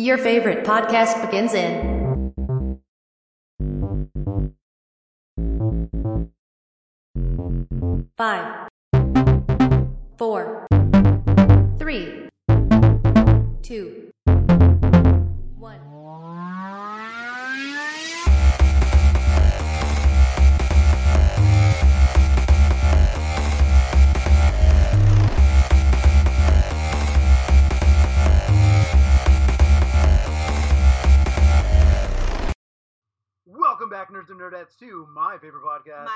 Your favorite podcast begins in 5, 4, 3, 2, 1. Welcome back, nerds and nerdettes, to my favorite podcast,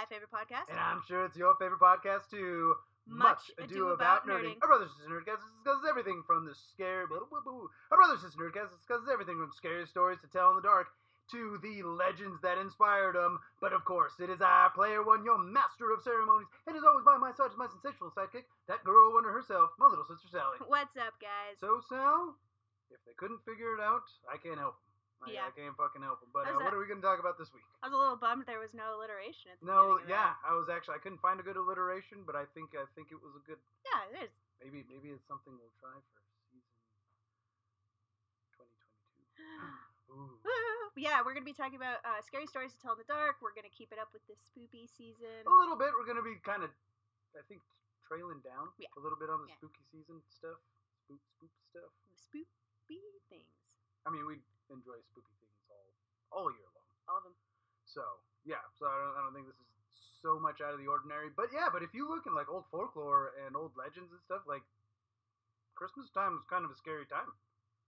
and I'm sure it's your favorite podcast too. Much Ado About Nerding. Our Brothers and Sisters Nerdcast discusses everything from the scary. Our Brothers and Sisters Nerdcast discusses everything from scary stories to tell in the dark to the legends that inspired them. But of course, it is I, Player One, your master of ceremonies, and as always by my side is my sensational sidekick, that girl wonder herself, my little sister Sally. What's up, guys? So Sal, if they couldn't figure it out, I can't help them. Yeah. I can't fucking help him. But what are we going to talk about this week? I was a little bummed there was no alliteration. I couldn't find a good alliteration, but I think it was a good. Yeah, it is. Maybe it's something we'll try for season 2022. Yeah, we're going to be talking about scary stories to tell in the dark. We're going to keep it up with this spooky season. A little bit. We're going to be kind of, I think, trailing down a little bit on the spooky season stuff. Spook stuff. Spooky things. I mean, we enjoy spooky things all year long. All of them. So I don't think this is so much out of the ordinary. But if you look in, like, old folklore and old legends and stuff, like, Christmas time is kind of a scary time.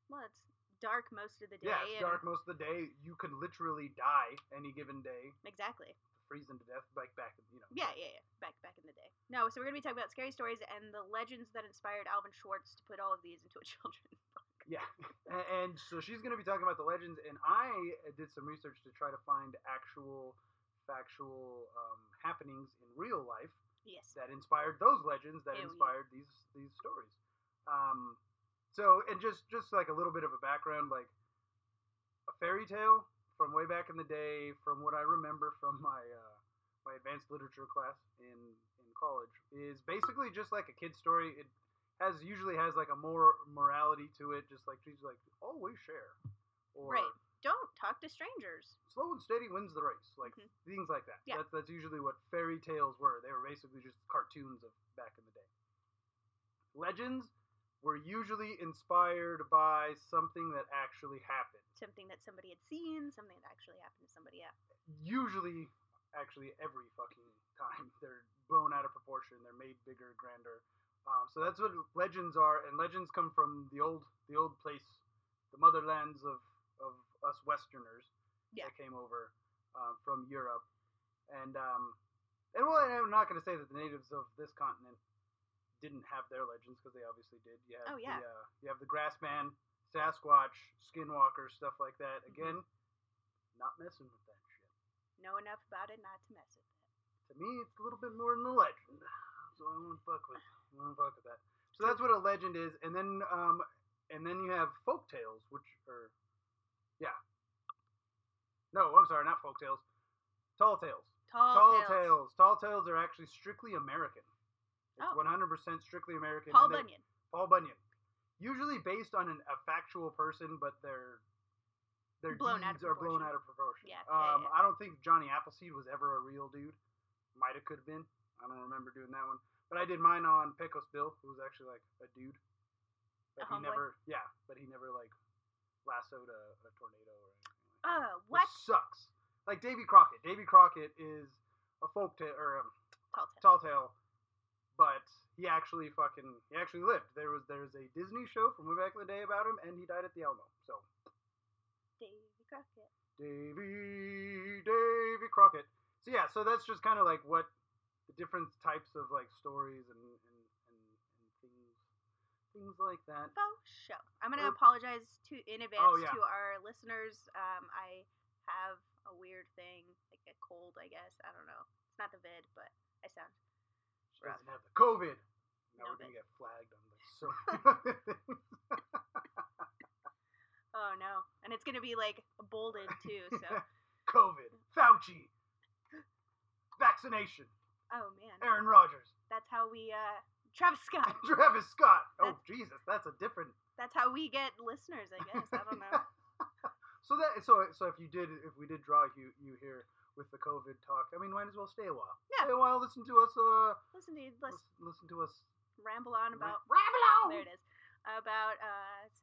Well, it's dark most of the day. Yeah, it's dark most of the day. You could literally die any given day. Exactly. Freezing to death, like, back in, you know. Yeah. Back in the day. No, so we're going to be talking about scary stories and the legends that inspired Alvin Schwartz to put all of these into a children's book. Yeah, and so she's going to be talking about the legends, and I did some research to try to find actual, factual happenings in real life that inspired those legends, that inspired these stories. So, and just like a little bit of a background, like a fairy tale from way back in the day, from what I remember from my advanced literature class in college, is basically just like a kid's story. It usually has like a more morality to it, just like she's like always share, or right, don't talk to strangers. Slow and steady wins the race, like things like that. Yeah. That's usually what fairy tales were. They were basically just cartoons of back in the day. Legends were usually inspired by something that actually happened, something that somebody had seen, something that actually happened to somebody else. Usually, actually, every fucking time they're blown out of proportion, they're made bigger, grander. So that's what legends are, and legends come from the old place, the motherlands of us Westerners that came over from Europe, and I'm not going to say that the natives of this continent didn't have their legends, because they obviously did. You have the Grassman, Sasquatch, Skinwalker, stuff like that. Again, not messing with that shit. Know enough about it not to mess with it. To me, it's a little bit more than the legend. So I won't fuck with it. So that's what a legend is, and then you have folk tales, which are, not folk tales, tall tales. Tall tales are actually strictly American. It's 100% strictly American. Paul Bunyan, usually based on a factual person, but their deeds are blown out of proportion. I don't think Johnny Appleseed was ever a real dude. Could have been. I don't remember doing that one. But I did mine on Pecos Bill, who was actually, like, a dude. But he never, like, lassoed a tornado or anything. What? Which sucks. Like, Davy Crockett. Davy Crockett is a folktale, or tall tale, but he actually lived. There's a Disney show from way back in the day about him, and he died at the Alamo, so. Davy Crockett. Davy Crockett. So, yeah, so that's just kind of, like, what the different types of, like, stories and things like that. Oh, show. I'm going to apologize in advance to our listeners. I have a weird thing, like a cold, I guess. I don't know. It's not the vid, but I sound. She doesn't have the COVID. Now we're going to get flagged on the Oh, no. And it's going to be, like, bolded, too, so. COVID. Fauci. Vaccination. Oh, man. Aaron Rodgers. That's how we, Travis Scott. Travis Scott. Oh, Jesus. That's a different. That's how we get listeners, I guess. I don't know. So if we did draw you here with the COVID talk, I mean, might as well stay a while. Yeah, stay a while. Listen to us. Listen to us. Ramble on. There it is. About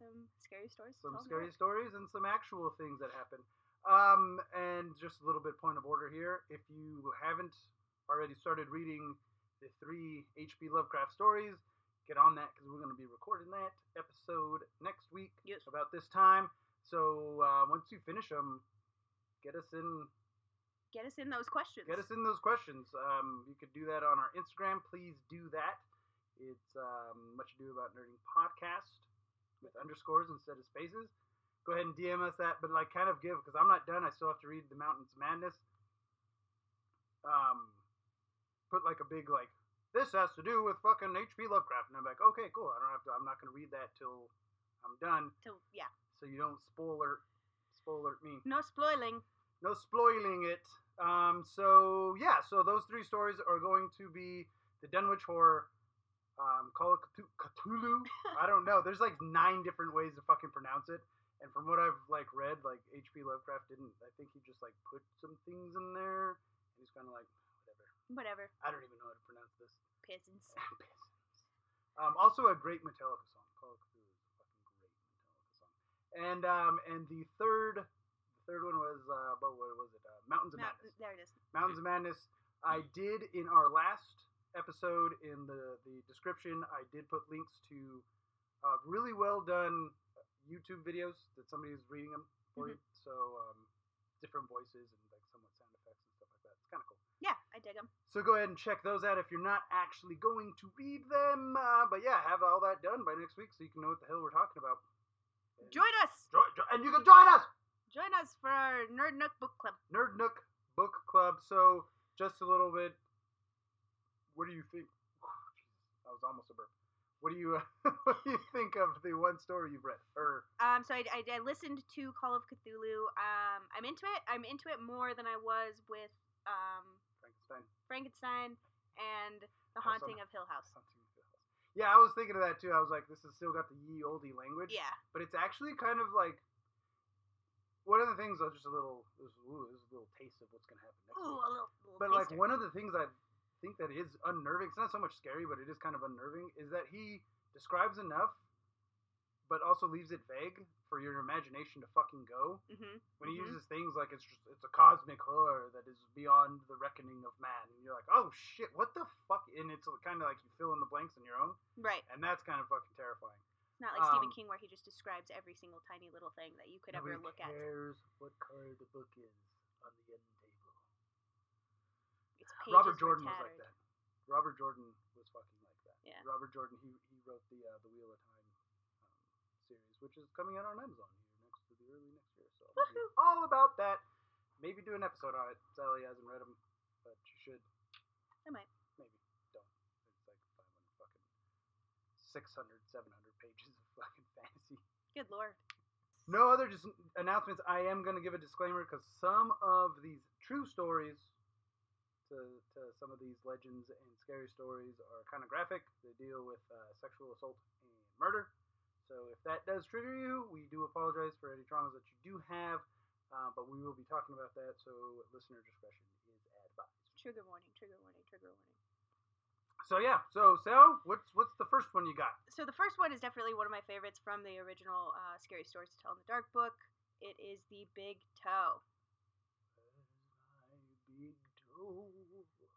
some scary stories. Some scary stories and some actual things that happen. And just a little bit point of order here. If you haven't already started reading the 3 H.P. Lovecraft stories, get on that because we're going to be recording that episode next week about this time. So once you finish them, get us in those questions. You could do that on our Instagram. Please do that. It's Much Ado About Nerding Podcast with underscores instead of spaces. Go ahead and DM us that, but like kind of give, because I'm not done. I still have to read The Mountains of Madness. Put like a big like, this has to do with fucking H.P. Lovecraft, and I'm like, okay, cool. I'm not gonna read that till I'm done. So you don't spoiler me. No spoiling it. So those 3 stories are going to be the Dunwich Horror. Call it Cthulhu. I don't know. There's like 9 different ways to fucking pronounce it. And from what I've like read, like H.P. Lovecraft didn't. I think he just like put some things in there. He's kind of like whatever. I don't even know how to pronounce this. Peasants. Also, a great Metallica song. Call it Cthulhu is a fucking great Metallica song. And the third one was what was it? Mountains of Madness. There it is. Mountains of Madness. I did in our last episode in the description, I did put links to really well done YouTube videos that somebody is reading them for you. So different voices and like somewhat sound effects and stuff like that. It's kind of cool. Yeah, I dig them. So go ahead and check those out if you're not actually going to read them. But yeah, have all that done by next week so you can know what the hell we're talking about. And join us! And you can join us! Join us for our Nerd Nook Book Club. Nerd Nook Book Club. So just a little bit. What do you think? That was almost a burp. What do you think of the one story you've read? So I listened to Call of Cthulhu. I'm into it. I'm into it more than I was with Frankenstein and The Haunting of Hill House. Yeah, I was thinking of that too. I was like, this has still got the ye olde language. Yeah. But it's actually kind of like one of the things. I was just a little taste of what's gonna happen next week. A little. But like one of the things I think that is unnerving. It's not so much scary, but it is kind of unnerving, is that he describes enough but also leaves it vague for your imagination to fucking go. When he uses things like it's a cosmic horror that is beyond the reckoning of man, and you're like, oh shit, what the fuck? And it's kind of like you fill in the blanks on your own, right? And that's kind of fucking terrifying. Not like Stephen King, where he just describes every single tiny little thing that you could ever look at. Nobody cares what color the book is on the end table. Robert Jordan was fucking like that. Yeah. Robert Jordan, he wrote the Wheel of Time series, which is coming out on Amazon early next year. So all about that. Maybe do an episode on it. Sally hasn't read them, but you should. I might. Maybe don't. It's like 600-700 pages of fucking fantasy. Good lord. No other announcements. I am going to give a disclaimer because some of these true stories. To some of these legends and scary stories are kind of graphic. They deal with sexual assault and murder. So if that does trigger you, we do apologize for any traumas that you do have, but we will be talking about that, so listener discretion is advised. Trigger warning. So yeah, so what's the first one you got? So the first one is definitely one of my favorites from the original Scary Stories to Tell in the Dark book. It is the Big Toe.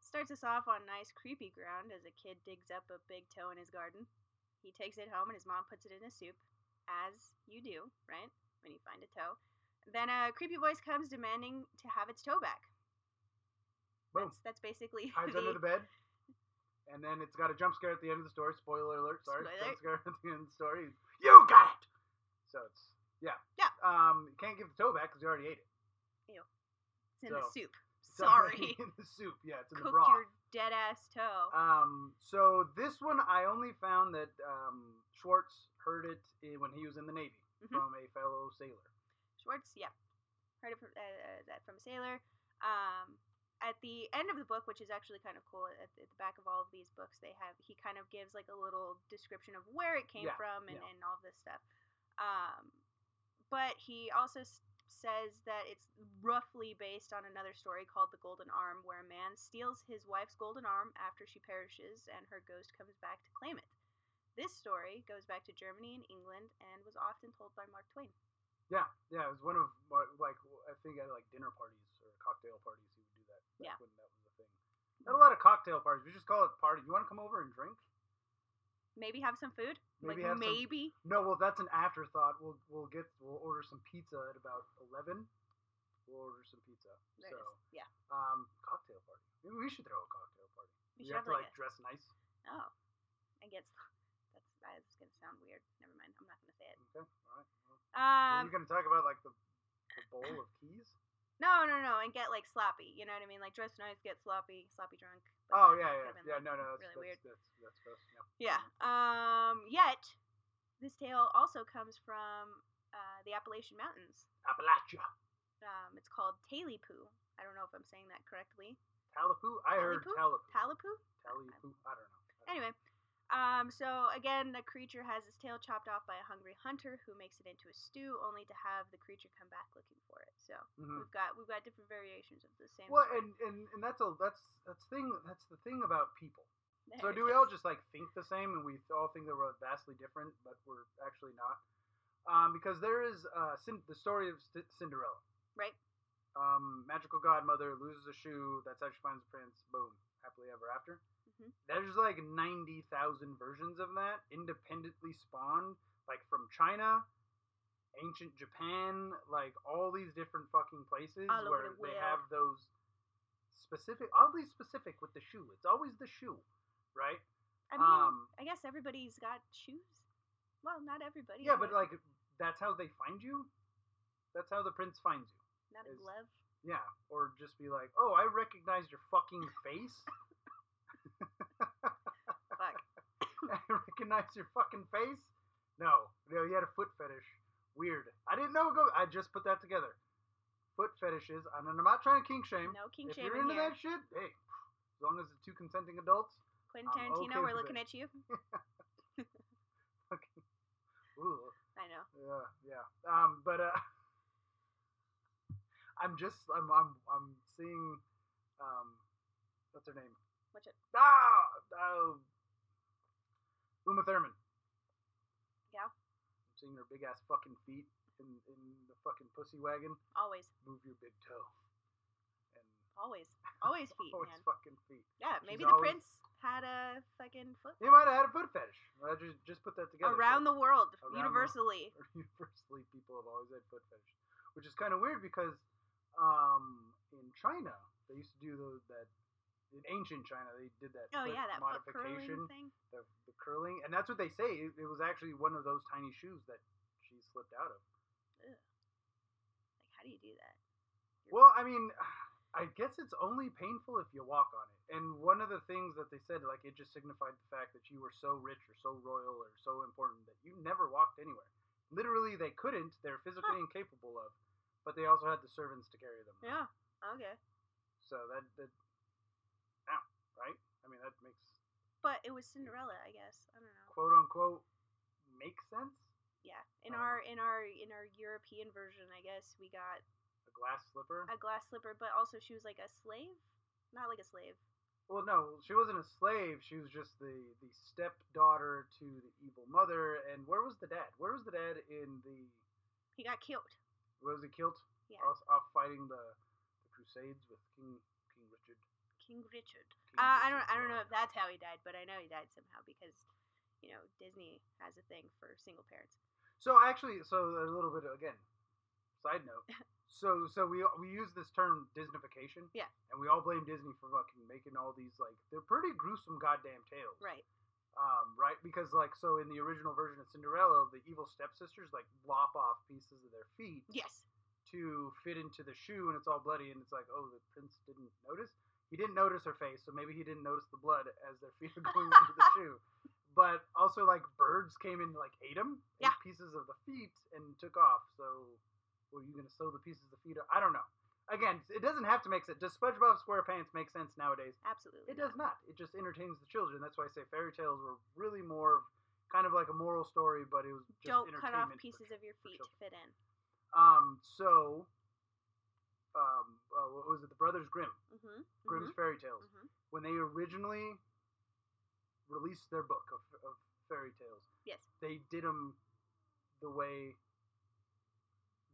Starts us off on nice creepy ground as a kid digs up a big toe in his garden. He takes it home and his mom puts it in his soup, as you do, right, when you find a toe. Then a creepy voice comes demanding to have its toe back. Boom. That's basically hides under the bed, and then it's got a jump scare at the end of the story. Spoiler alert, sorry. Jump scare at the end of the story. You got it! So it's, yeah. You can't give the toe back because you already ate it. Ew. It's in the soup. Sorry. In the soup, yeah, it's in the broth. Cook your dead-ass toe. So this one, I only found that Schwartz heard it when he was in the Navy from a fellow sailor. Schwartz, yeah. Heard it from a sailor. At the end of the book, which is actually kind of cool, at the back of all of these books, he kind of gives like a little description of where it came from and all this stuff. But he also says that it's roughly based on another story called The Golden Arm, where a man steals his wife's golden arm after she perishes, and her ghost comes back to claim it. This story goes back to Germany and England, and was often told by Mark Twain. Yeah, it was one of, like, I think at, like, dinner parties or cocktail parties he would do that. Yeah. When that was a thing. Not a lot of cocktail parties. We just call it party. You want to come over and drink? Maybe have some food? Maybe. No, well, that's an afterthought. We'll order some pizza at about 11. We'll order some pizza. Yeah. Cocktail party. Maybe we should throw a cocktail party. You have to, like, dress nice. Oh. I guess that's going to sound weird. Never mind. I'm not going to say it. Okay. All right. Well, are you going to talk about, like, the bowl of keys? No, and get, like, sloppy. You know what I mean? Like, dress nice, get sloppy drunk. Oh, yeah. No, that's really weird. That's gross. Yeah. Yet, this tale also comes from the Appalachian Mountains. Appalachia. It's called Tailypo. I don't know if I'm saying that correctly. Tailypo? I heard Tailypo. Tailypo? Tailypo? I don't know. Anyway. So again, a creature has its tail chopped off by a hungry hunter who makes it into a stew, only to have the creature come back looking for it. So we've got different variations of the same. Well, story. and that's the thing about people. So do we all just like think the same, and we all think that we're vastly different, but we're actually not? Because there is the story of Cinderella. Right. Magical godmother loses a shoe. That's how she finds the prince. Boom. Happily ever after. Mm-hmm. There's like 90,000 versions of that, independently spawned, like from China, ancient Japan, like all these different fucking places where they have those oddly specific with the shoe. It's always the shoe, right? I mean, I guess everybody's got shoes. Well, not everybody. Yeah, but like that's how they find you. That's how the prince finds you. Not a glove. Yeah, or just be like, oh, I recognize your fucking face. Fuck. I recognize your fucking face? No, you had a foot fetish. Weird. I didn't know. I just put that together. Foot fetishes. I mean, I'm not trying to kink shame. No kink shame. If you're into that shit, hey, as long as it's two consenting adults. Quentin Tarantino, okay, we're looking at you. Okay. Ooh. I know. Yeah. But I'm seeing. What's her name? Watch it. Uma Thurman. Yeah. I'm seeing her big ass fucking feet in the fucking pussy wagon. Always. Move your big toe. And always feet. Always man. Fucking feet. Yeah, maybe the prince had a fucking foot. He might have had a foot fetish. I just put that together. Around the world, universally, people have always had foot fetishes, which is kind of weird because in China they used to do that. In ancient China, they did that. Oh yeah, that modification, curling thing. The curling, and that's what they say. It was actually one of those tiny shoes that she slipped out of. Ugh. Like, how do you do that? Well, I mean, I guess it's only painful if you walk on it. And one of the things that they said, like, it just signified the fact that you were so rich or so royal or so important that you never walked anywhere. Literally, they couldn't. They're physically incapable of. But they also had the servants to carry them. Yeah. Out. Okay. So that. Now, right? I mean, that makes... But it was Cinderella, I guess. I don't know. Quote, unquote, makes sense? Yeah. In our European version, I guess, we got... A glass slipper, but also she was like a slave? Not like a slave. Well, no, she wasn't a slave. She was just the stepdaughter to the evil mother. And where was the dad? In the... He got killed. Was he killed? Yeah. Off fighting the Crusades with King Richard. I don't know if that's how he died, but I know he died somehow because, you know, Disney has a thing for single parents. So actually, a little bit again, side note. So we use this term Disneyfication. Yeah. And we all blame Disney for fucking making all these like they're pretty gruesome goddamn tales. Right. Right, because like so in the original version of Cinderella, the evil stepsisters like lop off pieces of their feet. Yes. To fit into the shoe, and it's all bloody, and it's like, oh, the prince didn't notice. He didn't notice her face, so maybe he didn't notice the blood as their feet are going into the shoe. But also, like, birds came in and, like, ate them, ate pieces of the feet, and took off. So, were you going to sew the pieces of feet up? I don't know. Again, it doesn't have to make sense. Does SpongeBob SquarePants make sense nowadays? Absolutely. It does not. It just entertains the children. That's why I say fairy tales were really more kind of like a moral story, but it was just entertainment. Don't cut off pieces of your feet to fit in. What was it? The Brothers Grimm. Mm-hmm. Grimm's Fairy Tales. Mm-hmm. When they originally released their book of fairy tales, yes, they did them the way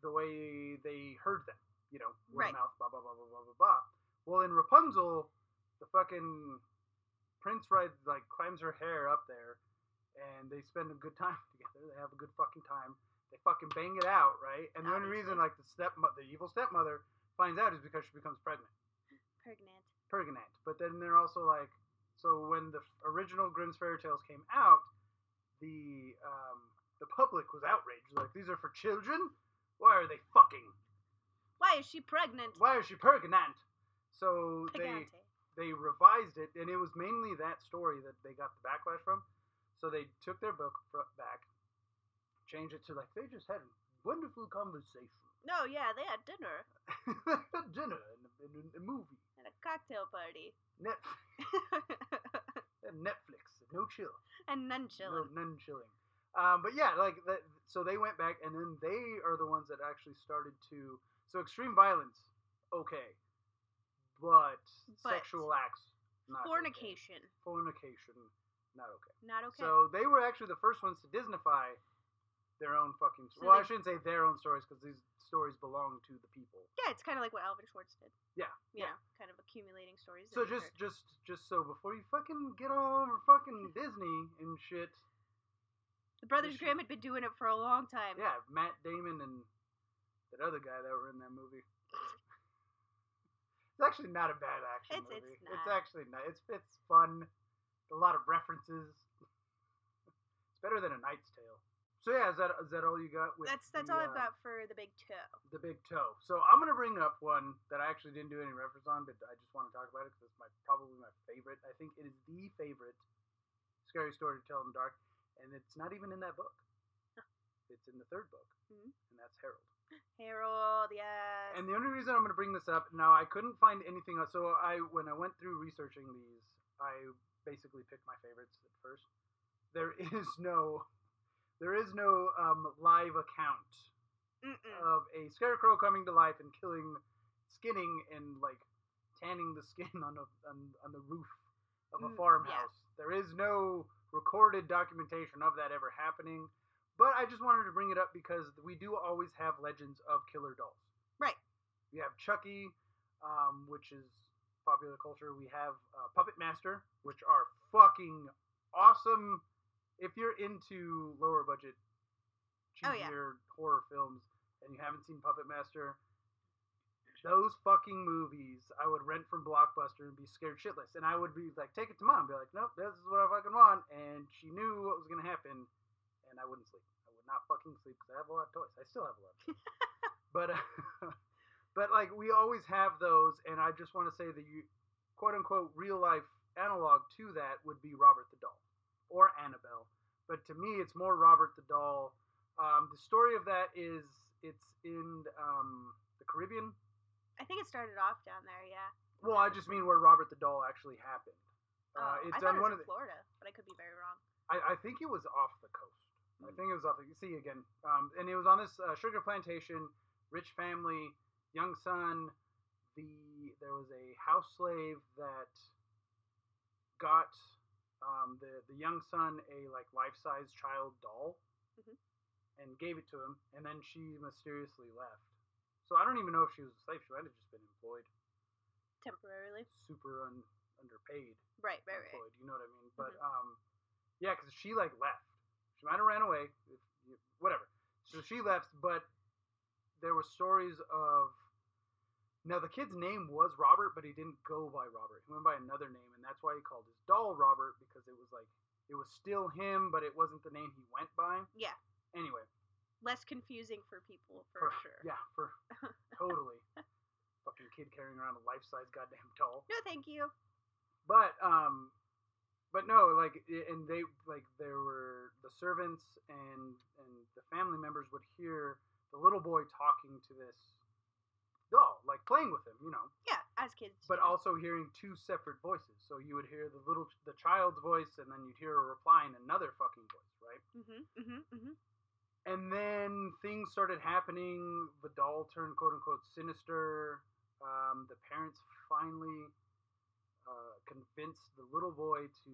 they heard them. You know, word of mouth, blah, blah, blah, blah, blah, blah, blah. Well, in Rapunzel, the fucking prince climbs her hair up there, and they spend a good time together. They have a good fucking time. They fucking bang it out, right? And the only reason, the evil stepmother finds out is because she becomes pregnant. Pregnant. But then they're also like, so when the original Grimm's Fairy Tales came out, the public was outraged. Like, these are for children? Why are they fucking? Why is she pregnant? So they revised it, and it was mainly that story that they got the backlash from. So they took their book back, changed it to they just had a wonderful conversation. No, yeah, they had dinner. and a movie. And a cocktail party. Netflix. No chill. And none chilling. No, none chilling. But yeah, so they went back, and then they are the ones that actually started to. So extreme violence, okay. But sexual acts, not fornication. Okay. Fornication, not okay. Not okay. So they were actually the first ones to Disney-fy their own fucking stories. I shouldn't say their own stories, because these stories belong to the people. Yeah, it's kind of like what Alvin Schwartz did. Yeah. Kind of accumulating stories. So just so before you fucking get all over fucking Disney and shit. The Brothers Grimm had been doing it for a long time. Yeah, Matt Damon and that other guy that were in that movie. It's actually not a bad action movie. It's not. It's actually not. It's fun. A lot of references. It's better than A Knight's Tale. So yeah, is that all you got? That's all I've got for the big toe. The big toe. So I'm gonna bring up one that I actually didn't do any reference on, but I just want to talk about it because it's probably my favorite. I think it is the favorite scary story to tell in the dark, and it's not even in that book. Huh. It's in the third book, and that's Harold. Harold, yes. And the only reason I'm going to bring this up, now I couldn't find anything else, so when I went through researching these, I basically picked my favorites at first. There is no live account of a scarecrow coming to life and skinning and tanning the skin on the roof of a farmhouse. Yeah. There is no recorded documentation of that ever happening. But I just wanted to bring it up because we do always have legends of killer dolls. Right. We have Chucky, which is popular culture. We have Puppet Master, which are fucking awesome. If you're into lower budget, cheesier horror films and you haven't seen Puppet Master, those fucking movies I would rent from Blockbuster and be scared shitless. And I would be like, take it to mom. Be like, nope, this is what I fucking want. And she knew what was going to happen. And I wouldn't sleep. I would not fucking sleep because I have a lot of toys. I still have a lot of toys. but we always have those, and I just want to say that you, quote-unquote, real-life analog to that would be Robert the Doll or Annabelle. But to me, it's more Robert the Doll. The story of that is it's in the Caribbean. I think it started off down there, yeah. Well, I just mean where Robert the Doll actually happened. I thought it was in Florida, but I could be very wrong. I think it was off the coast. I think it was off the coast. See, again. And it was on this sugar plantation, rich family, young son. There was a house slave that got the young son a life-size child doll and gave it to him. And then she mysteriously left. So I don't even know if she was a slave. She might have just been employed. Temporarily. Super underpaid. Right. Employed, you know what I mean? But... yeah, because she, left. She might have ran away. Whatever. So she left, but there were stories of... Now, the kid's name was Robert, but he didn't go by Robert. He went by another name, and that's why he called his doll Robert, because it was, it was still him, but it wasn't the name he went by. Yeah. Anyway. Less confusing for people, for sure. Yeah, totally. Fucking kid carrying around a life-size goddamn doll. No, thank you. But no, and they, there were the servants and the family members would hear the little boy talking to this doll, playing with him, you know. Yeah, as kids. But also hearing two separate voices. So you would hear the child's voice, and then you'd hear a reply in another fucking voice, right? Mm-hmm. And then things started happening. The doll turned quote-unquote sinister. The parents finally convinced the little boy to...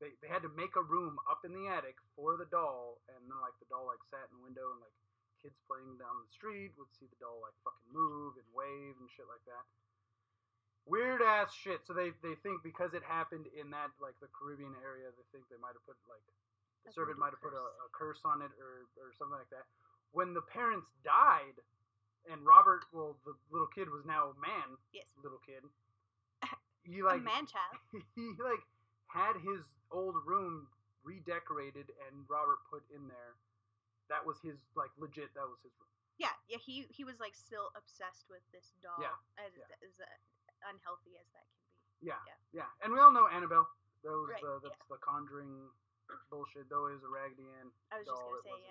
They had to make a room up in the attic for the doll. And then, like, the doll, like, sat in the window and, like, kids playing down the street would see the doll, like, fucking move and wave and shit like that. Weird ass shit. So they think because it happened in that, like, the Caribbean area, they think they might have put, like, the servant might have put a curse on it or something like that. When the parents died, and Robert, well, the little kid was now a man. Yes. Little kid. He, like, a man-child. He, like, had his old room redecorated and Robert put in there. That was his, like, legit, that was his room. Yeah, yeah, he was, like, still obsessed with this doll. Yeah. As unhealthy as that can be. Yeah, yeah, yeah. And we all know Annabelle. That was right, the Conjuring bullshit. Though it was a Raggedy Ann doll. I was just going to say,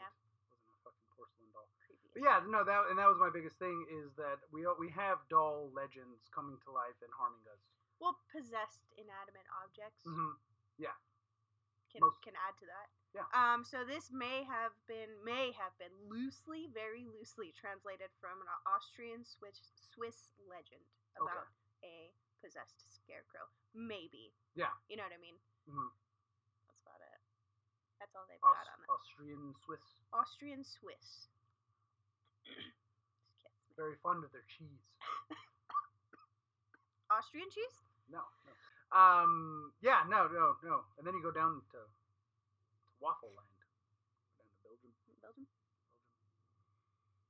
wasn't a fucking porcelain doll. Creepy. But yeah, no, that was my biggest thing, is that we have doll legends coming to life and harming us. Well, possessed inanimate objects. Mm-hmm. Yeah. Can add to that. Yeah. So this may have been very loosely translated from an Austrian-Swiss legend about a possessed scarecrow. Maybe. Yeah. You know what I mean? Mm-hmm. That's about it. That's all they've got on that. Austrian-Swiss. Austrian-Swiss. Very fond of their cheese. Austrian cheese? No. Yeah, no. And then you go down to Waffle Land. Down to Belgium. Belgium.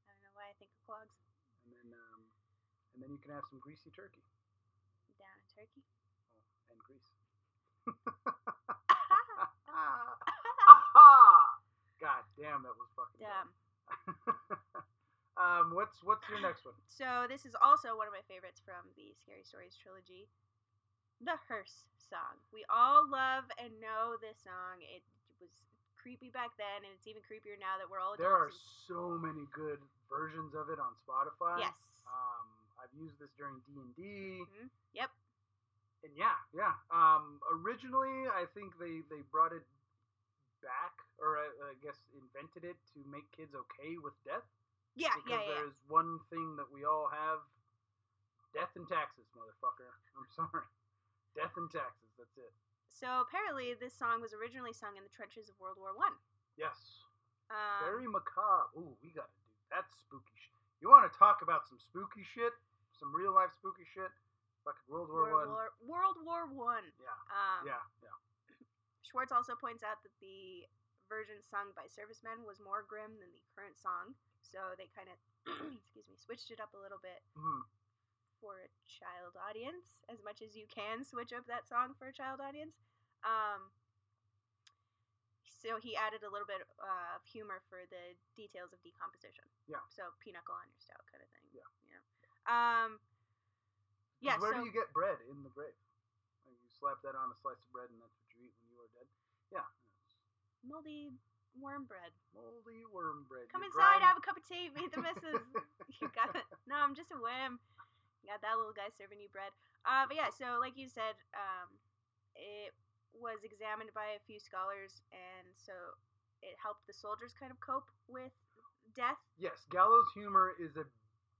I don't know why I think of clogs. And then you can have some greasy turkey. Down in Turkey? Oh, and Greece. God damn, that was fucking dumb. What's your next one? So this is also one of my favorites from the Scary Stories trilogy. The Hearse song. We all love and know this song. It was creepy back then, and it's even creepier now that we're all adults. There are so many good versions of it on Spotify. Yes. I've used this during D&D. Mm-hmm. Yep. And yeah. Originally, I think they brought it back, or I guess invented it to make kids okay with death. Yeah, because there's one thing that we all have. Death and taxes, motherfucker. I'm sorry. Death and taxes, that's it. So apparently this song was originally sung in the trenches of World War One. Yes. Very macabre. Ooh, we gotta do that spooky shit. You wanna talk about some spooky shit? Some real life spooky shit? Like World War One. Yeah. Yeah. Schwartz also points out that the version sung by servicemen was more grim than the current song, so they kind of switched it up a little bit. Mm-hmm. For a child audience, as much as you can switch up that song for a child audience. So he added a little bit of humor for the details of decomposition. Yeah. So pinochle on your stout kind of thing. Yeah. You know? Yeah. Where do you get bread in the grave? Like, you slap that on a slice of bread, and that's what you eat when you are dead. Yeah. Moldy worm bread. Moldy worm bread. Come inside, have a cup of tea, meet the missus. You got it. No, I'm just a worm. You got that little guy serving you bread. But yeah, so like you said, it was examined by a few scholars, and so it helped the soldiers kind of cope with death. Yes, gallows humor is a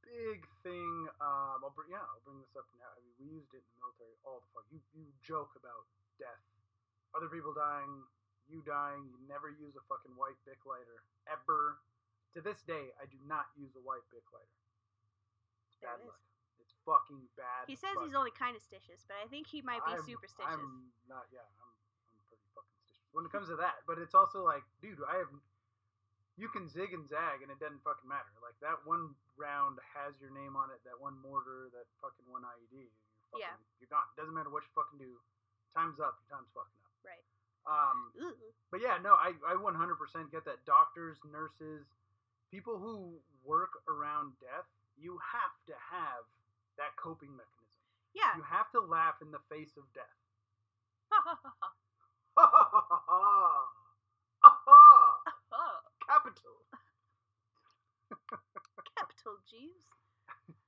big thing. I'll bring this up now. I mean, we used it in the military all the time. You joke about death, other people dying, you dying. You never use a fucking white Bic lighter, ever. To this day, I do not use a white Bic lighter. It's bad luck. It's fucking bad. He says he's only kind of stitious, but I think he might be superstitious. I'm not, yeah. I'm pretty fucking stitious when it comes to that. But it's also like, dude, you can zig and zag, and it doesn't fucking matter. Like, that one round has your name on it. That one mortar, that fucking one IED. You're gone. It doesn't matter what you fucking do. Time's up. Your time's fucking up. Right. But yeah, no, I 100% get that. Doctors, nurses, people who work around death, you have to have that coping mechanism. Yeah. You have to laugh in the face of death. Ha ha ha ha. Ha ha ha ha. Ha ha. Capital. Capital Uncle Jeeves.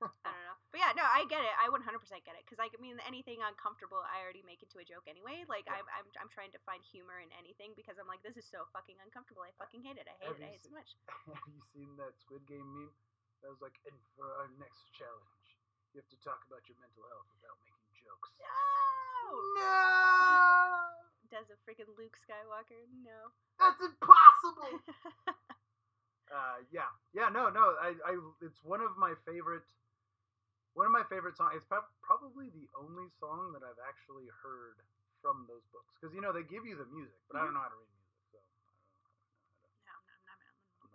I don't know. But yeah, no, I get it. I 100% get it. Because, I mean, anything uncomfortable, I already make into a joke anyway. Like, yeah. I'm trying to find humor in anything because I'm like, this is so fucking uncomfortable. I fucking hate it. I hate it. I hate it so much. Have you seen that Squid Game meme? That was like, and for our next challenge, you have to talk about your mental health without making jokes. No! Does a freaking Luke Skywalker? No. That's impossible! Yeah, no. It's one of my favorite songs. It's probably the only song that I've actually heard from those books because you know they give you the music, but I don't know how to read music, so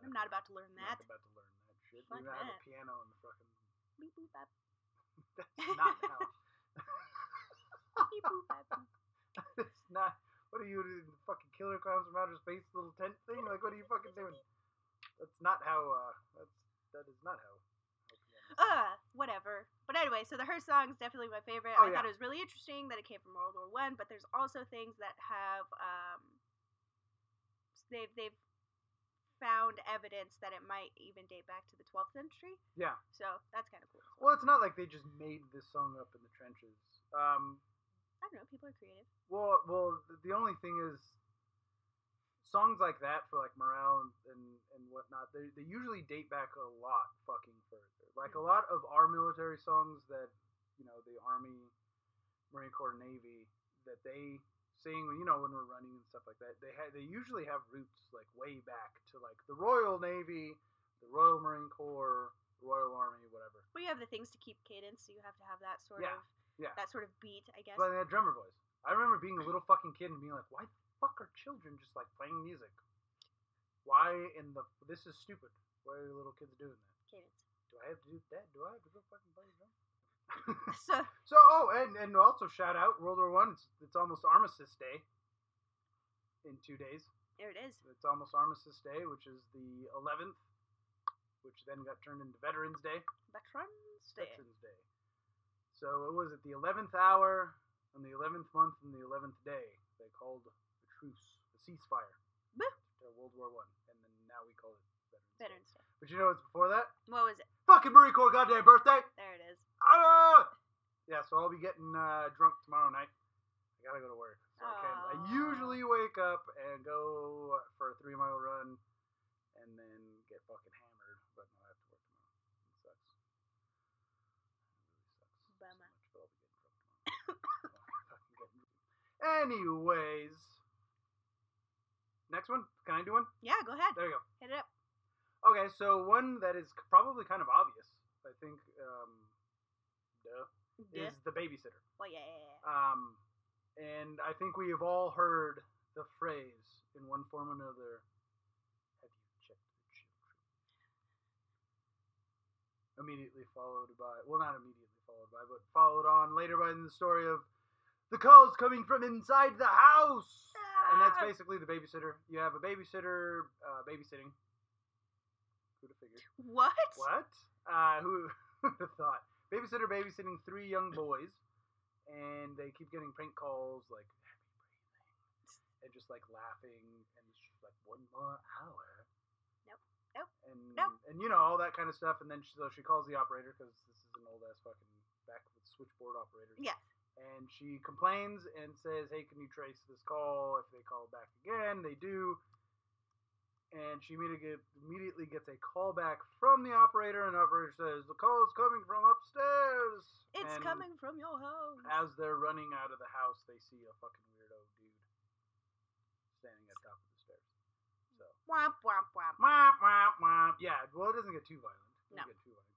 I'm not about to learn that. I'm not about to learn that shit. You don't have a piano in the fucking. Beep boop bop. That's not how. Beep boop bop. That's not. What are you doing? The fucking Killer Clowns from Outer Space little tent thing? Like, what are you fucking doing? That's not how, that is not how. Whatever. But anyway, so her song's definitely my favorite. Oh, I thought it was really interesting that it came from World War One, but there's also things that have, they've found evidence that it might even date back to the 12th century. Yeah. So that's kind of cool. Well, it's not like they just made this song up in the trenches. I don't know, people are creative. Well, the only thing is, songs like that for, like, morale and whatnot, they usually date back a lot fucking further. Like, a lot of our military songs that, you know, the Army, Marine Corps, Navy, that they sing, you know, when we're running and stuff like that, they usually have roots, like, way back to, like, the Royal Navy, the Royal Marine Corps, the Royal Army, whatever. Well, you have the things to keep cadence, so you have to have that sort of, that sort of beat, I guess. But that drummer voice. I remember being a little fucking kid and being like, why fuck are children just like playing music? Why in the this is stupid. Why are little kids doing that? Kids. Do I have to do that? Do I have to go fucking play them? So, and also shout out World War One. It's almost Armistice Day in 2 days. There it is. It's almost Armistice Day, which is the 11th, which then got turned into Veterans Day. Veterans Day. So it was at the 11th hour on the 11th month and the 11th day they called truce, a ceasefire, World War One, and then now we call it Veterans Day. But you know what's before that? What was it? Fucking Marie Corps goddamn birthday! There it is. Yeah, so I'll be getting drunk tomorrow night. I gotta go to work. So I usually wake up and go for a 3-mile run, and then get fucking hammered, but now I have to work tomorrow. It sucks. It really sucks. Bummer. So much, but I'll be getting drunk tomorrow. Anyways. Next one? Can I do one? Yeah, go ahead. There you go. Hit it up. Okay, so one that is probably kind of obvious, I think, is The Babysitter. Well, yeah. And I think we have all heard the phrase in one form or another, have you checked the children? Immediately followed by, well, not immediately followed by, but followed on later by the story of the calls coming from inside the house. And that's basically The Babysitter. You have a babysitter babysitting. Who'd have figured? What? Who would have thought? Babysitter babysitting 3 young boys, and they keep getting prank calls like, and just like laughing, and she's like, 1 more hour. Nope. And you know, all that kind of stuff. And then she calls the operator because this is an old ass fucking back with switchboard operator. Yeah. And she complains and says, hey, can you trace this call? If they call back again, they do. And she immediately gets a call back from the operator, and the operator says, the call is coming from upstairs. It's coming from your house. As they're running out of the house, they see a fucking weirdo dude standing at the top of the stairs. So. Womp, womp, womp. Womp, womp, womp. Yeah, well, it doesn't get too violent. No.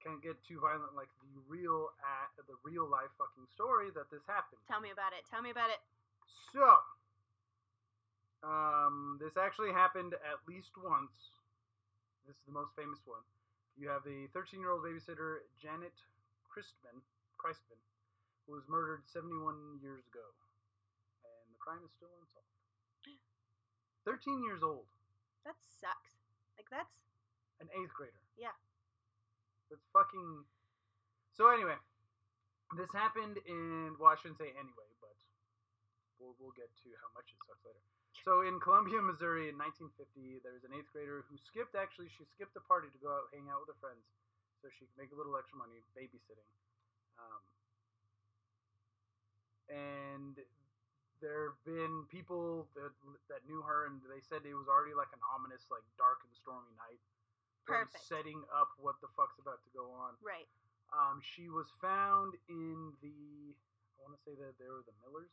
Can't get too violent like the real life fucking story that this happened. Tell me about it. So, this actually happened at least once. This is the most famous one. You have the 13-year-old babysitter Janet Christman, who was murdered 71 years ago, and the crime is still unsolved. 13 years old. That sucks. Like that's an 8th grader. Yeah. That's fucking... So anyway, this happened in... Well, I shouldn't say anyway, but we'll get to how much it sucks later. So in Columbia, Missouri in 1950, there was an 8th grader who skipped a party to go out hang out with her friends. so she could make a little extra money babysitting. And there have been people that knew her, and they said it was already like an ominous, like dark and stormy night. Perfect. Setting up what the fuck's about to go on. Right. She was found in the, I want to say that they were the Millers.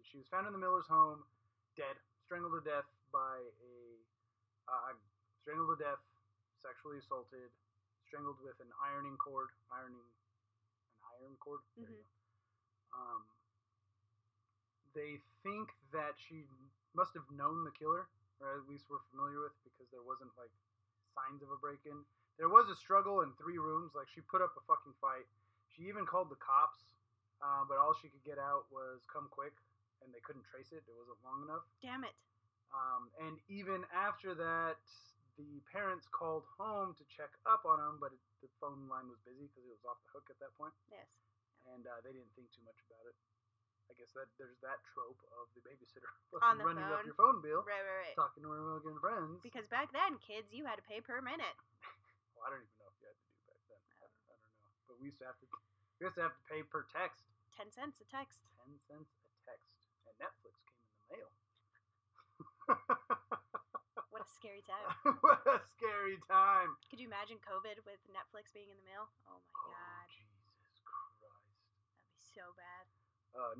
She was found in the Miller's home, dead, strangled to death by a, strangled to death, sexually assaulted, strangled with an ironing cord, an iron cord. Mm-hmm. There you go. They think that she must have known the killer, or at least were familiar with, because there wasn't like signs of a break-in. There was a struggle in 3 rooms. Like, she put up a fucking fight. She even called the cops, but all she could get out was "come quick," and they couldn't trace it. It wasn't long enough. Damn it. And even after that, the parents called home to check up on him, but the phone line was busy because it was off the hook at that point. Yes. And they didn't think too much about it. I guess that there's that trope of the babysitter on the running phone. Up your phone bill. Right. Talking to her fucking friends. Because back then, kids, you had to pay per minute. Well, I don't even know if you had to do back then. I don't know. But we used to have to. We used to have to pay per text. 10 cents a text. 10 cents a text. And Netflix came in the mail. What a scary time. What a scary time. Could you imagine COVID with Netflix being in the mail? Oh my God. Jesus Christ. That'd be so bad.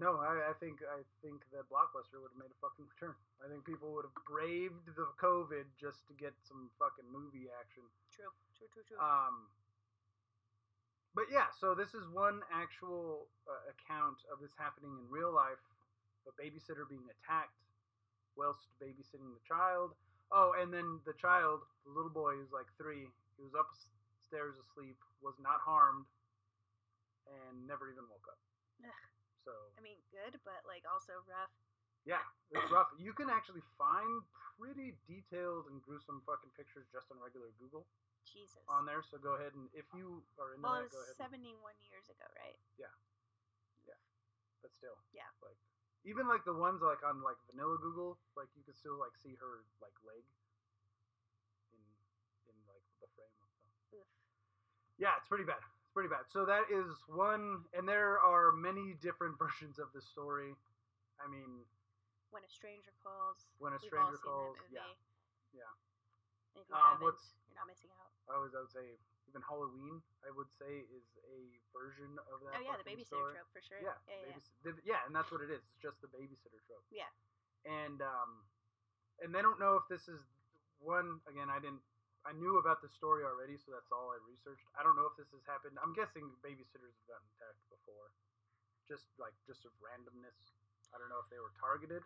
No, I think that Blockbuster would have made a fucking return. I think people would have braved the COVID just to get some fucking movie action. True. But yeah, so this is one actual account of this happening in real life. A babysitter being attacked whilst babysitting the child. Oh, and then the child, the little boy who's like 3, he was upstairs asleep, was not harmed, and never even woke up. Ugh. So, I mean, good, but like also rough. Yeah, it's rough. You can actually find pretty detailed and gruesome fucking pictures just on regular Google. Jesus. On there, so go ahead and if you are into that, go ahead. Well, it was 71 years ago, right? Yeah. Yeah. But still. Yeah. Like, even like the ones like on like vanilla Google, like you can still like see her like leg in like the frame of the. Oof. Yeah, it's pretty bad. Pretty bad. So that is one, and there are many different versions of the story. I mean, When a Stranger Calls. When a Stranger Calls. Yeah. And if you haven't, you're not missing out. I would say even Halloween, I would say, is a version of that. Oh yeah, the babysitter trope for sure. Yeah, and that's what it is. It's just the babysitter trope. Yeah. And they don't know if this is one. Again, I knew about the story already, so that's all I researched. I don't know if this has happened. I'm guessing babysitters have gotten attacked before. Just of randomness. I don't know if they were targeted.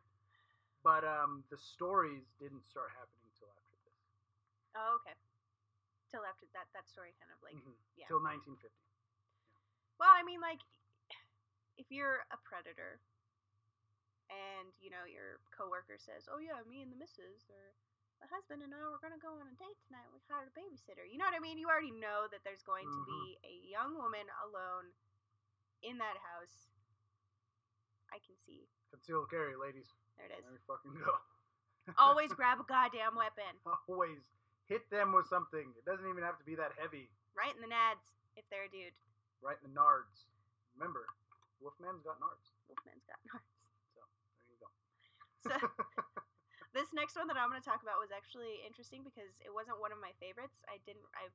But the stories didn't start happening till after this. Oh, okay. Till after that story kind of like, yeah. Till 1950. Yeah. Well, I mean, like, if you're a predator and, you know, your coworker says, oh, yeah, me and the missus are... My husband and I were going to go on a date tonight. We hired a babysitter. You know what I mean? You already know that there's going to be a young woman alone in that house. I can see. Concealed carry, ladies. There it is. There you fucking go. Always grab a goddamn weapon. Always. Hit them with something. It doesn't even have to be that heavy. Right in the nads, if they're a dude. Right in the nards. Remember, Wolfman's got nards. So, there you go. So... This next one that I'm going to talk about was actually interesting because it wasn't one of my favorites. I think I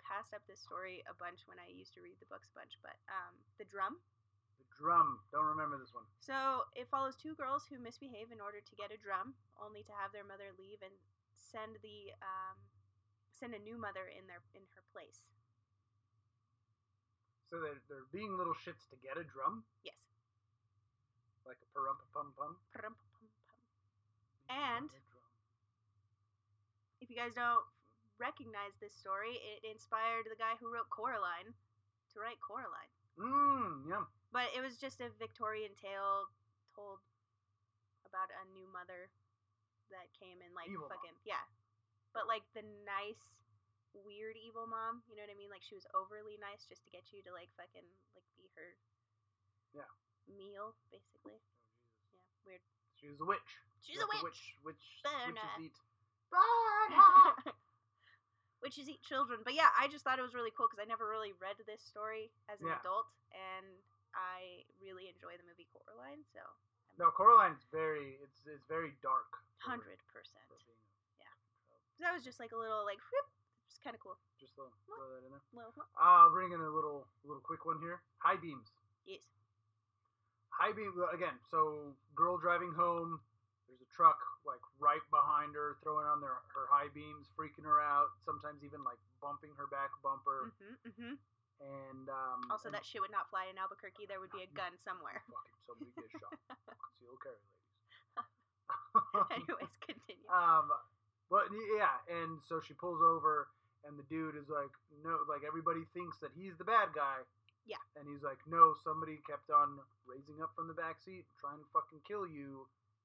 passed up this story a bunch when I used to read the books a bunch, but The Drum. The Drum. Don't remember this one. So it follows 2 girls who misbehave in order to get a drum, only to have their mother leave and send the send a new mother in her place. So they're being little shits to get a drum? Yes. Like a pa-rum-pa-pum-pum? Pa-rum-pa-pum. And if you guys don't recognize this story, it inspired the guy who wrote Coraline to write Coraline. Yeah. But it was just a Victorian tale told about a new mother that came and like evil fucking mom. Yeah. But like the nice, weird evil mom, you know what I mean? Like she was overly nice just to get you to like fucking like be her meal, basically. Oh, yeah. Weird. She's a witch. She's a witch. Witches eat. Burn her. which is eat children. But yeah, I just thought it was really cool because I never really read this story as an adult, and I really enjoy the movie Coraline. So Coraline's it's very dark. 100%. Yeah. So that was just like a little like whoop. It's kind of cool. Just throw that in there. Bring in a little quick one here. High beams. Yes. High beam again. So girl driving home. There's a truck like right behind her, throwing on her high beams, freaking her out. Sometimes even like bumping her back bumper. Mm-hmm. Mm-hmm. And also, that shit would not fly in Albuquerque. There would be a gun somewhere. Fucking somebody get shot. Conceal carry, ladies. Anyways, continue. But yeah, and so she pulls over, and the dude is like, no, like everybody thinks that he's the bad guy. Yeah. And he's like, no, somebody kept on raising up from the back seat, trying to fucking kill you,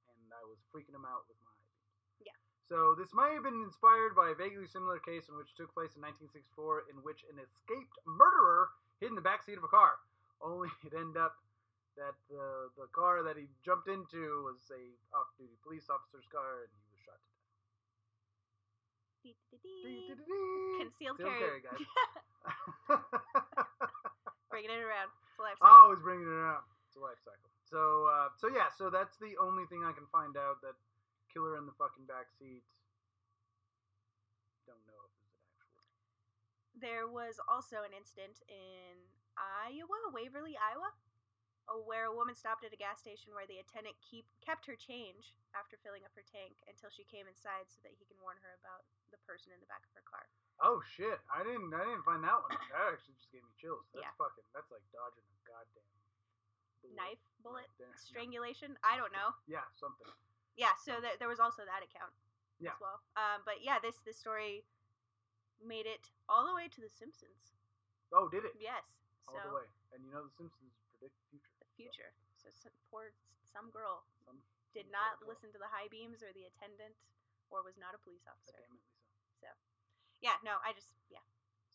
and I was freaking him out with my idea. Yeah. So this might have been inspired by a vaguely similar case in which took place in 1964, in which an escaped murderer hid in the back seat of a car. Only it ended up that the car that he jumped into was a off-duty police officer's car, and he was shot to death. Concealed carry, guys. Bringing it around. It's a life cycle. Always bringing it around. It's a life cycle. So, so that's the only thing I can find out, that killer in the fucking backseat. Don't know if it was an actual. There was also an incident in Waverly, Iowa, where a woman stopped at a gas station where the attendant kept her change after filling up her tank until she came inside so that he can warn her about the person in the back of her car. Oh shit! I didn't find that one. That actually just gave me chills. That's that's like dodging a goddamn bullet, strangulation. I don't know. Yeah, something. Yeah, so there was also that account as well. But yeah, this story made it all the way to The Simpsons. Oh, did it? Yes. All the way, and you know The Simpsons predict the future. So some girl did not listen to the high beams or the attendant, or was not a police officer. So, yeah, no, I just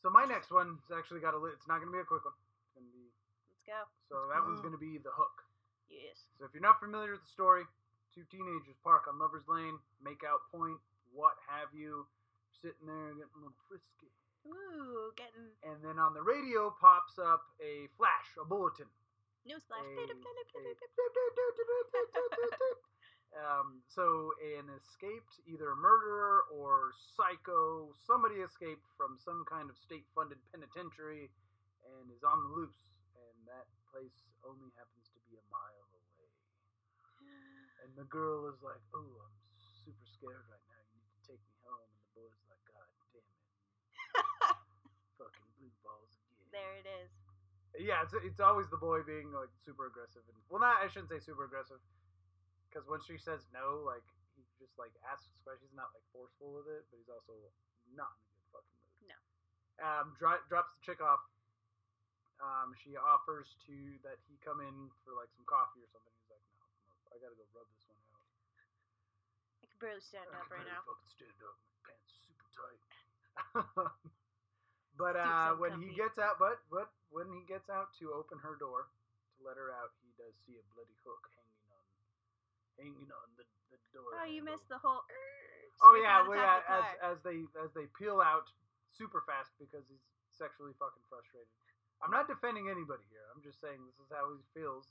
So my next one is actually it's not going to be a quick one. It's going to be. Let's go. So that one's going to be The Hook. Yes. So if you're not familiar with the story, two teenagers park on Lover's Lane, make out point, what have you, sitting there getting a little frisky. Ooh, getting. And then on the radio pops up a flash, a bulletin. Newsflash. So an escaped, either murderer or psycho, somebody escaped from some kind of state-funded penitentiary and is on the loose. And that place only happens to be a mile away. And the girl is like, oh, I'm super scared right now. You need to take me home. And the boy's like, God damn it. Fucking blue balls again. There it is. Yeah, it's always the boy being like super aggressive, and I shouldn't say super aggressive, because once she says no, like he just like asks questions. He's not like forceful with it, but he's also not in a good fucking mood. No. Drops the chick off. She offers that he come in for like some coffee or something. He's like, no, I gotta go rub this one out. I can barely stand up right now. I can barely fucking stand up. My pants are super tight. But when he gets out to open her door to let her out, he does see a bloody hook hanging on the door. Oh, you missed the whole. As they peel out super fast because he's sexually fucking frustrated. I'm not defending anybody here. I'm just saying this is how he feels.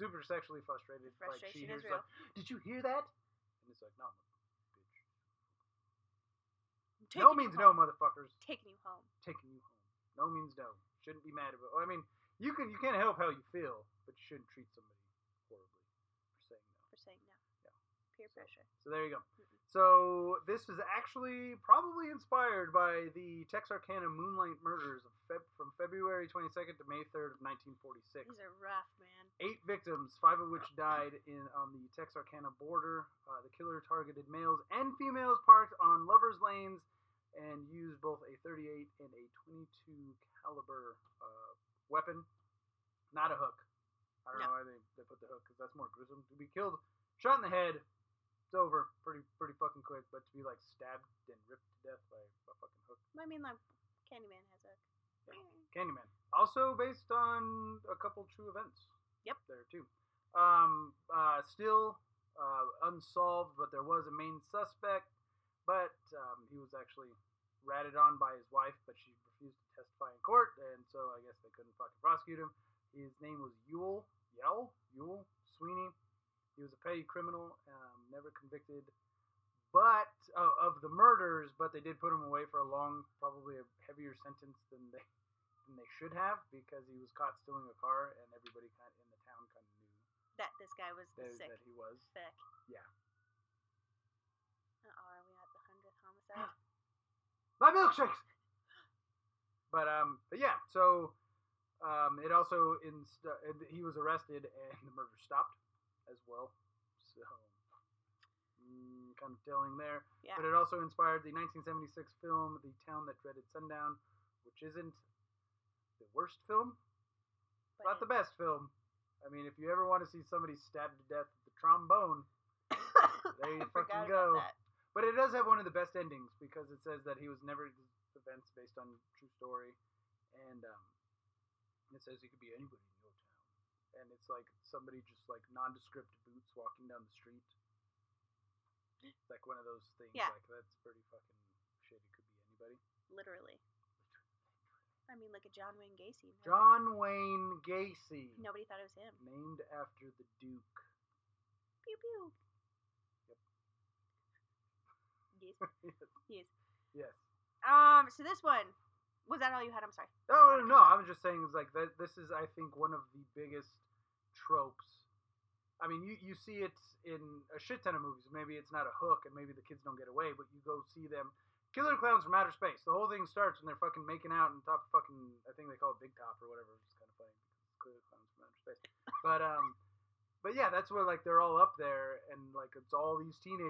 Super sexually frustrated. Frustration is real. Like, did you hear that? And it's like, no. No means no, motherfuckers. Taking you home. No means no. Shouldn't be mad about it. I mean, you can't help how you feel, but you shouldn't treat somebody horribly for saying no. Yeah. Peer pressure. So there you go. Mm-hmm. So this is actually probably inspired by the Texarkana Moonlight murders from February 22nd to May 3rd of 1946. These are rough, man. 8 victims, 5 of which died on the Texarkana border. The killer targeted males and females parked on Lover's Lanes, and used both a 38 and a 22 caliber weapon, not a hook. I don't know why they put the hook, because that's more gruesome. To be killed, shot in the head, it's over pretty fucking quick. But to be like stabbed and ripped to death by a fucking hook. I mean, like Candyman has a hook. Yeah. Candyman, also based on a couple true events. Yep, there too. Still unsolved, but there was a main suspect. But he was actually ratted on by his wife, but she refused to testify in court, and so I guess they couldn't fucking prosecute him. His name was Yule Sweeney. He was a petty criminal, never convicted, but of the murders. But they did put him away for a long, probably a heavier sentence than they should have, because he was caught stealing a car, and everybody kind of in the town kind of knew that this guy was sick. That he was sick. Yeah. Are we at the 100th homicide? My milkshakes. But yeah. So, it also he was arrested and the murder stopped as well. So, kind of telling there. Yeah. But it also inspired the 1976 film "The Town That Dreaded Sundown," which isn't the worst film, but not the best film. I mean, if you ever want to see somebody stabbed to death with the trombone, there you fucking go. But it does have one of the best endings, because it says that he was never events based on true story, and it says he could be anybody in your town, and it's like somebody just like nondescript boots walking down the street. It's like one of those things. Yeah. Like that's pretty fucking shit. It could be anybody. Literally. I mean, like a John Wayne Gacy. Nobody. John Wayne Gacy. Nobody thought it was him. Named after the Duke. Pew pew. Yes. Yes. Yes. So this one, was that all you had? I'm sorry. Oh no, I was just saying it's like that. This is, I think, one of the biggest tropes. I mean, you see it in a shit ton of movies. Maybe it's not a hook, and maybe the kids don't get away, but you go see them. Killer Clowns from Outer Space. The whole thing starts when they're fucking making out on top of fucking, I think they call it Big Top or whatever. It's kind of funny. Killer Clowns from Outer Space. But yeah, that's where like they're all up there, and like it's all these teenagers.